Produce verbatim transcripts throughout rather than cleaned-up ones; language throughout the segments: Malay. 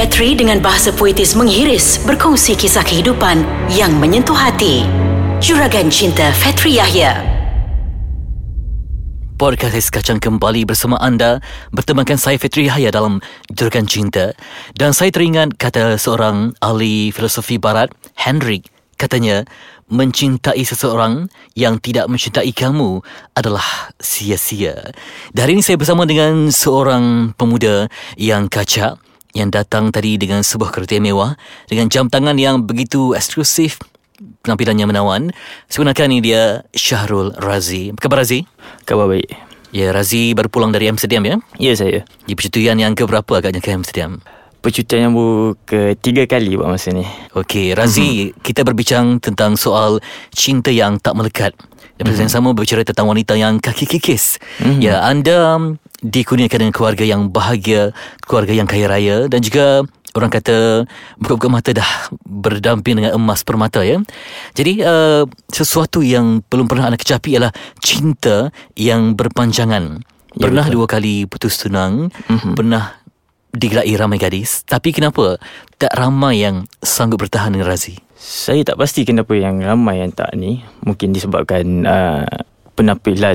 Fitri dengan bahasa puitis menghiris berkongsi kisah kehidupan yang menyentuh hati. Juragan Cinta Fitri Yahya. Podcast Ais Kacang kembali bersama anda, bertemankan saya Fitri Yahya dalam Juragan Cinta. Dan saya teringat kata seorang ahli filosofi barat, Hendrik. Katanya, mencintai seseorang yang tidak mencintai kamu adalah sia-sia. Dan hari ini saya bersama dengan seorang pemuda yang kacak, yang datang tadi dengan sebuah kereta mewah, dengan jam tangan yang begitu eksklusif, penampilannya menawan. Sebenarnya ini dia Syahrul Razi. Apa khabar Razi? Khabar baik. Ya, Razi baru pulang dari M C D M ya? Ya, saya. Di percutian yang keberapa agaknya ke M C D M? Percutian yang ketiga kali buat masa ni. Okey, Razi, mm-hmm. kita berbincang tentang soal cinta yang tak melekat. Lepas mm-hmm. yang sama berbicara tentang wanita yang kaki kikis. Mm-hmm. Ya, anda dikurniakan dengan keluarga yang bahagia, keluarga yang kaya raya dan juga orang kata buka-buka mata dah berdamping dengan emas permata ya. Jadi uh, sesuatu yang belum pernah anda kecapi ialah cinta yang berpanjangan. Pernah ya, dua kali putus tunang, mm-hmm. pernah digelai ramai gadis. Tapi kenapa tak ramai yang sanggup bertahan dengan Razi? Saya tak pasti kenapa yang ramai yang tak ni. Mungkin disebabkan uh, penampilan.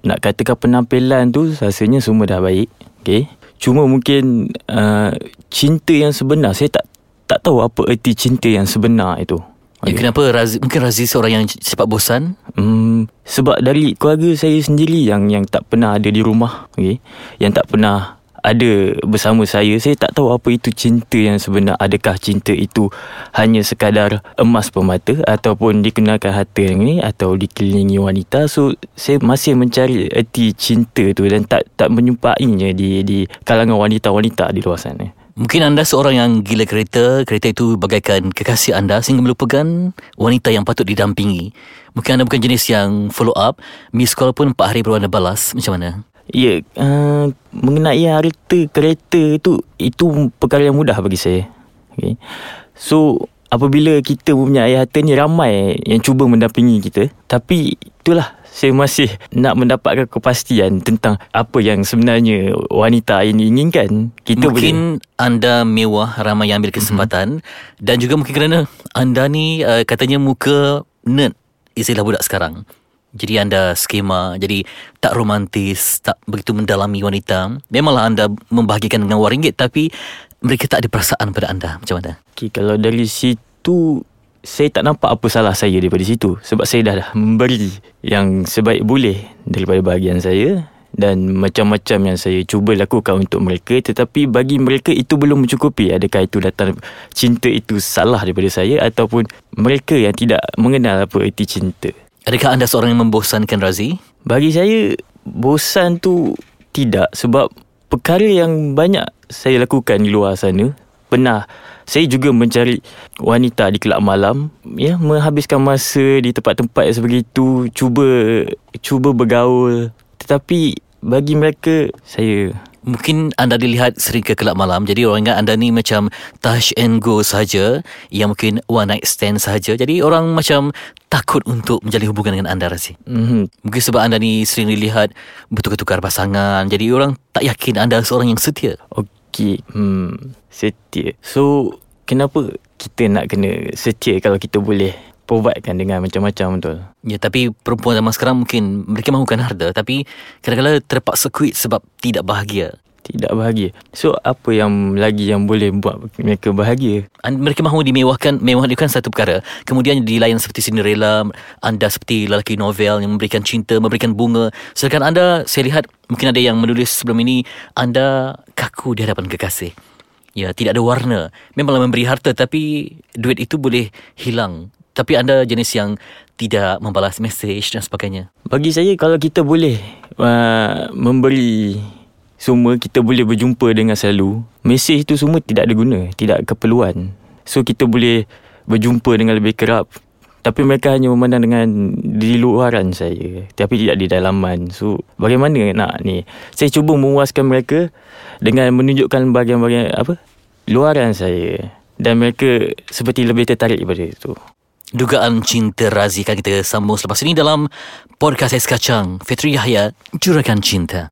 Nak katakan penampilan tu rasanya semua dah baik, okay. Cuma mungkin uh, cinta yang sebenar, saya tak tak tahu apa erti cinta yang sebenar itu, okay. Ya, kenapa Razi, mungkin Razi seorang yang cepat bosan. hmm, Sebab dari keluarga saya sendiri Yang yang tak pernah ada di rumah, okay. Yang tak pernah ada bersama saya. Saya tak tahu apa itu cinta yang sebenar. Adakah cinta itu hanya sekadar emas permata, ataupun dikenalkan harta yang ni, atau dikelilingi wanita. So saya masih mencari erti cinta tu, dan tak tak menyumpainya di di kalangan wanita-wanita di luar sana. Mungkin anda seorang yang gila kereta. Kereta itu bagaikan kekasih anda, sehingga melupakan wanita yang patut didampingi. Mungkin anda bukan jenis yang follow up, miss call pun empat hari baru anda balas. Macam mana? Ya, uh, mengenai harta kereta tu, itu perkara yang mudah bagi saya, okay. So, apabila kita mempunyai harta ni, ramai yang cuba mendampingi kita. Tapi, itulah, saya masih nak mendapatkan kepastian tentang apa yang sebenarnya wanita ini inginkan. Kita mungkin boleh... anda mewah, ramai yang ambil kesempatan, mm-hmm. dan juga mungkin kerana anda ni uh, katanya muka nerd, istilah budak sekarang. Jadi anda skema, jadi tak romantis, tak begitu mendalami wanita. Memanglah anda membahagikan dengan wang ringgit, tapi mereka tak ada perasaan pada anda. Macam mana? Okay, kalau dari situ, saya tak nampak apa salah saya daripada situ. Sebab saya dah memberi yang sebaik boleh daripada bahagian saya, dan macam-macam yang saya cuba lakukan untuk mereka. Tetapi bagi mereka itu belum mencukupi. Adakah itu datang cinta itu salah daripada saya, ataupun mereka yang tidak mengenal apa erti cinta? Adakah anda seorang yang membosankan Razi? Bagi saya, bosan tu tidak. Sebab perkara yang banyak saya lakukan di luar sana. Pernah saya juga mencari wanita di kelab malam, ya, menghabiskan masa di tempat-tempat sebegitu, cuba cuba bergaul. Tetapi bagi mereka, saya... Mungkin anda dilihat sering ke kelab malam, jadi orang ingat anda ni macam touch and go sahaja, yang mungkin one night stand sahaja. Jadi orang macam takut untuk menjalin hubungan dengan anda, Razi. mm-hmm. Mungkin sebab anda ni sering dilihat bertukar-tukar pasangan, jadi orang tak yakin anda seorang yang setia. Okey, hmm, setia. So kenapa kita nak kena setia kalau kita boleh providekan dengan macam-macam, betul? Ya, tapi perempuan zaman sekarang mungkin mereka mahukan harta, tapi kadang-kadang terpaksa quit sebab tidak bahagia. Tidak bahagia. So, apa yang lagi yang boleh buat mereka bahagia? And, mereka mahu dimewahkan, mewahkan satu perkara. Kemudian dilayan seperti Cinderella, anda seperti lelaki novel yang memberikan cinta, memberikan bunga. Sedangkan anda, saya lihat mungkin ada yang menulis sebelum ini, anda kaku di hadapan kekasih. Ya, tidak ada warna. Memanglah memberi harta, tapi duit itu boleh hilang. Tapi anda jenis yang tidak membalas mesej dan sebagainya. Bagi saya, kalau kita boleh uh, memberi semua, kita boleh berjumpa dengan selalu. Mesej itu semua tidak ada guna, tidak keperluan. So kita boleh berjumpa dengan lebih kerap. Tapi mereka hanya memandang dengan di luaran saya, tapi tidak di dalaman. So bagaimana nak ni? Saya cuba memuaskan mereka dengan menunjukkan bahagian-bahagian apa luaran saya, dan mereka seperti lebih tertarik daripada itu. Dugaan cinta Razi akan kita sambung selepas ini dalam Podcast Ais Kacang. Fitri Yahya, Juragan Cinta.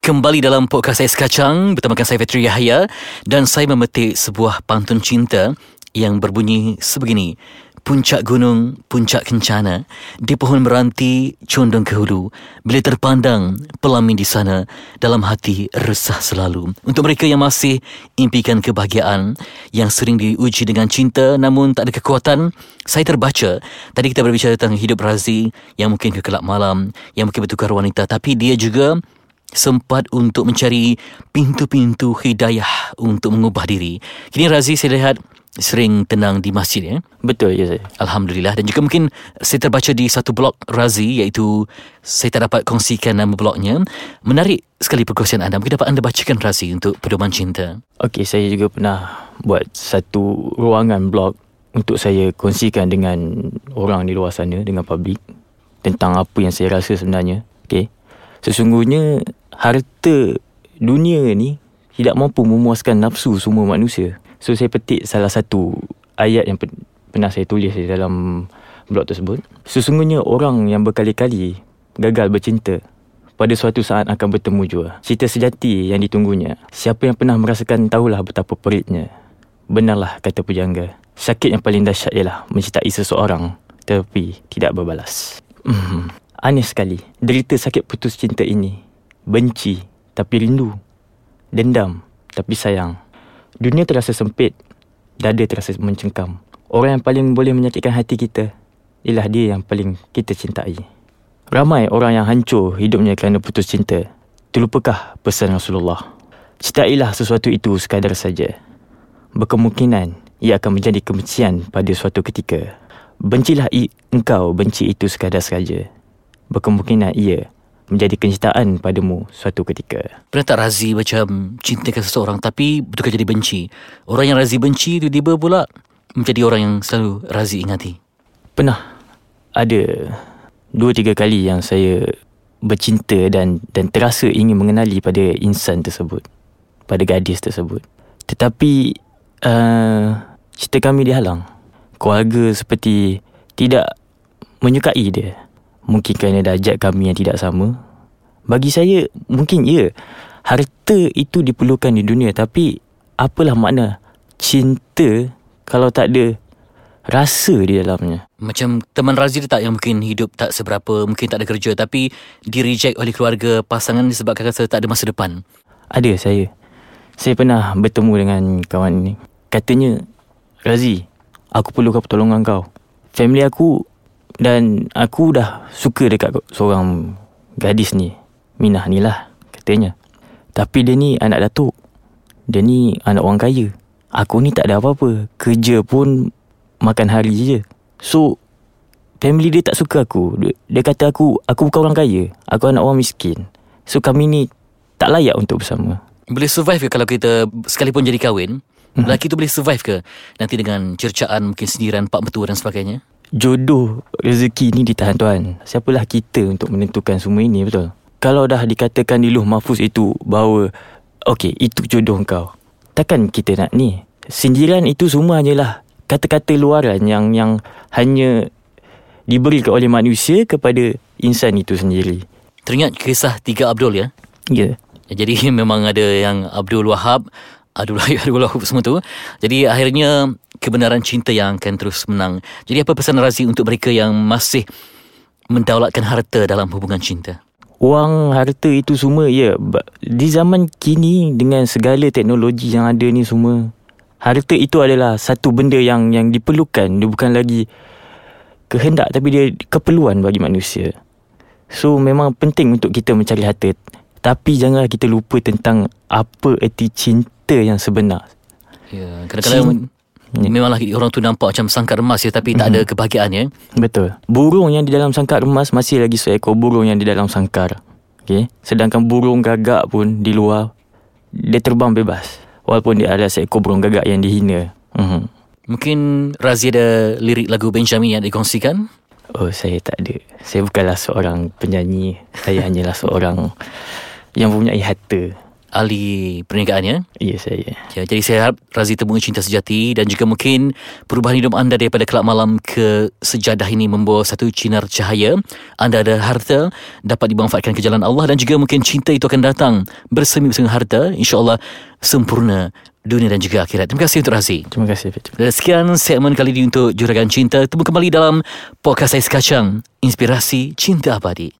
Kembali dalam Podcast Ais Kacang, bertemakan saya Fitri Yahya. Dan saya memetik sebuah pantun cinta yang berbunyi sebegini. Puncak gunung, puncak kencana, di pohon meranti, condong ke hulu. Bila terpandang, pelamin di sana, dalam hati resah selalu. Untuk mereka yang masih impikan kebahagiaan, yang sering diuji dengan cinta namun tak ada kekuatan, saya terbaca. Tadi kita berbicara tentang hidup Razi, yang mungkin ke kelab malam, yang mungkin bertukar wanita, tapi dia juga sempat untuk mencari pintu-pintu hidayah untuk mengubah diri. Kini Razi saya lihat sering tenang di masjid ya. Betul ya saya. Alhamdulillah. Dan juga mungkin saya terbaca di satu blog Razi, iaitu saya tak dapat kongsikan nama blognya. Menarik sekali perkongsian anda. Mungkin dapat anda bacakan Razi untuk pedoman cinta. Okey, saya juga pernah buat satu ruangan blog untuk saya kongsikan dengan orang di luar sana, dengan publik, tentang apa yang saya rasa sebenarnya. Okey. Sesungguhnya harta dunia ni tidak mampu memuaskan nafsu semua manusia. So saya petik salah satu ayat yang pe- pernah saya tulis di dalam blog tersebut. Sesungguhnya orang yang berkali-kali gagal bercinta pada suatu saat akan bertemu jua cinta sejati yang ditunggunya. Siapa yang pernah merasakan tahulah betapa peritnya. Benarlah kata pujangga, sakit yang paling dahsyat ialah mencintai seseorang tapi tidak berbalas. Hmm. Aneh sekali, derita sakit putus cinta ini. Benci, tapi rindu. Dendam, tapi sayang. Dunia terasa sempit, dada terasa mencengkam. Orang yang paling boleh menyakitkan hati kita ialah dia yang paling kita cintai. Ramai orang yang hancur hidupnya kerana putus cinta. Terlupakah pesan Rasulullah? Cintailah sesuatu itu sekadar saja. Berkemungkinan ia akan menjadi kebencian pada suatu ketika. Bencilah i- engkau benci itu sekadar saja. Berkemungkinan ia menjadi kecintaan padamu suatu ketika. Pernah tak Razi macam cintakan seseorang tapi betul-betul jadi benci? Orang yang Razi benci tiba-tiba pula menjadi orang yang selalu Razi ingati. Pernah. Ada dua tiga kali yang saya bercinta dan dan terasa ingin mengenali pada insan tersebut, pada gadis tersebut. Tetapi uh, cinta kami dihalang. Keluarga seperti tidak menyukai dia. Mungkin kerana darjat kami yang tidak sama. Bagi saya, mungkin ya, harta itu diperlukan di dunia. Tapi, apalah makna cinta kalau tak ada rasa di dalamnya? Macam teman Razi tak yang mungkin hidup tak seberapa, mungkin tak ada kerja, tapi direject oleh keluarga pasangan disebabkan rasa tak ada masa depan. Ada saya. Saya pernah bertemu dengan kawan ini. Katanya, Razi, aku perlukan pertolongan kau. Family aku dan aku dah suka dekat seorang gadis ni, Minah ni lah katanya. Tapi dia ni anak datuk, dia ni anak orang kaya. Aku ni tak ada apa-apa, kerja pun makan hari je. So family dia tak suka aku. Dia, dia kata aku, aku bukan orang kaya, aku anak orang miskin. So kami ni tak layak untuk bersama. Boleh survive ke kalau kita sekalipun jadi kahwin? Lelaki tu boleh survive ke nanti dengan cercaan, mungkin sendirian, pak mertua dan sebagainya? Jodoh, rezeki ni di tangan Tuhan. Siapalah kita untuk menentukan semua ini, betul? Kalau dah dikatakan di Loh Mahfuz itu bahawa okey, itu jodoh kau, takkan kita nak ni? Sindiran itu semua hanyalah kata-kata luaran yang yang hanya diberikan oleh manusia kepada insan itu sendiri. Teringat kisah Tiga Abdul ya? Ya. Yeah. Jadi memang ada yang Abdul Wahab, Abdul Wahab, Abdul Wahab semua tu. Jadi akhirnya kebenaran cinta yang akan terus menang. Jadi apa pesan Razi untuk mereka yang masih mendaulatkan harta dalam hubungan cinta? Wang harta itu semua, ya, di zaman kini dengan segala teknologi yang ada ni semua, harta itu adalah satu benda yang yang diperlukan. Dia bukan lagi kehendak, tapi dia keperluan bagi manusia. So memang penting untuk kita mencari harta, tapi janganlah kita lupa tentang apa erti cinta yang sebenar. Ya, kadang-kadang Cint- memanglah orang tu nampak macam sangkar emas ya, tapi tak ada kebahagiaan ya. Betul. Burung yang di dalam sangkar emas masih lagi seekor burung yang di dalam sangkar. Okay? Sedangkan burung gagak pun di luar, dia terbang bebas, walaupun dia ada seekor burung gagak yang dihina. Uh-huh. Mungkin Razi ada lirik lagu Benjamin yang dikongsikan? Oh, saya tak ada. Saya bukanlah seorang penyanyi. Saya hanyalah seorang yang mempunyai harta. ahli perniagaannya. Ya, yes, saya. Yeah. Jadi saya harap Razi temui cinta sejati dan juga mungkin perubahan hidup anda daripada kelab malam ke sejadah ini membawa satu cinar cahaya. Anda ada harta dapat dimanfaatkan ke jalan Allah dan juga mungkin cinta itu akan datang bersemi-bersemi harta, insya-Allah sempurna dunia dan juga akhirat. Terima kasih untuk Razi. Terima kasih Fitri. Sekian segmen kali ini untuk Juragan Cinta. Temu kembali dalam Podcast Ais Kacang, inspirasi cinta abadi.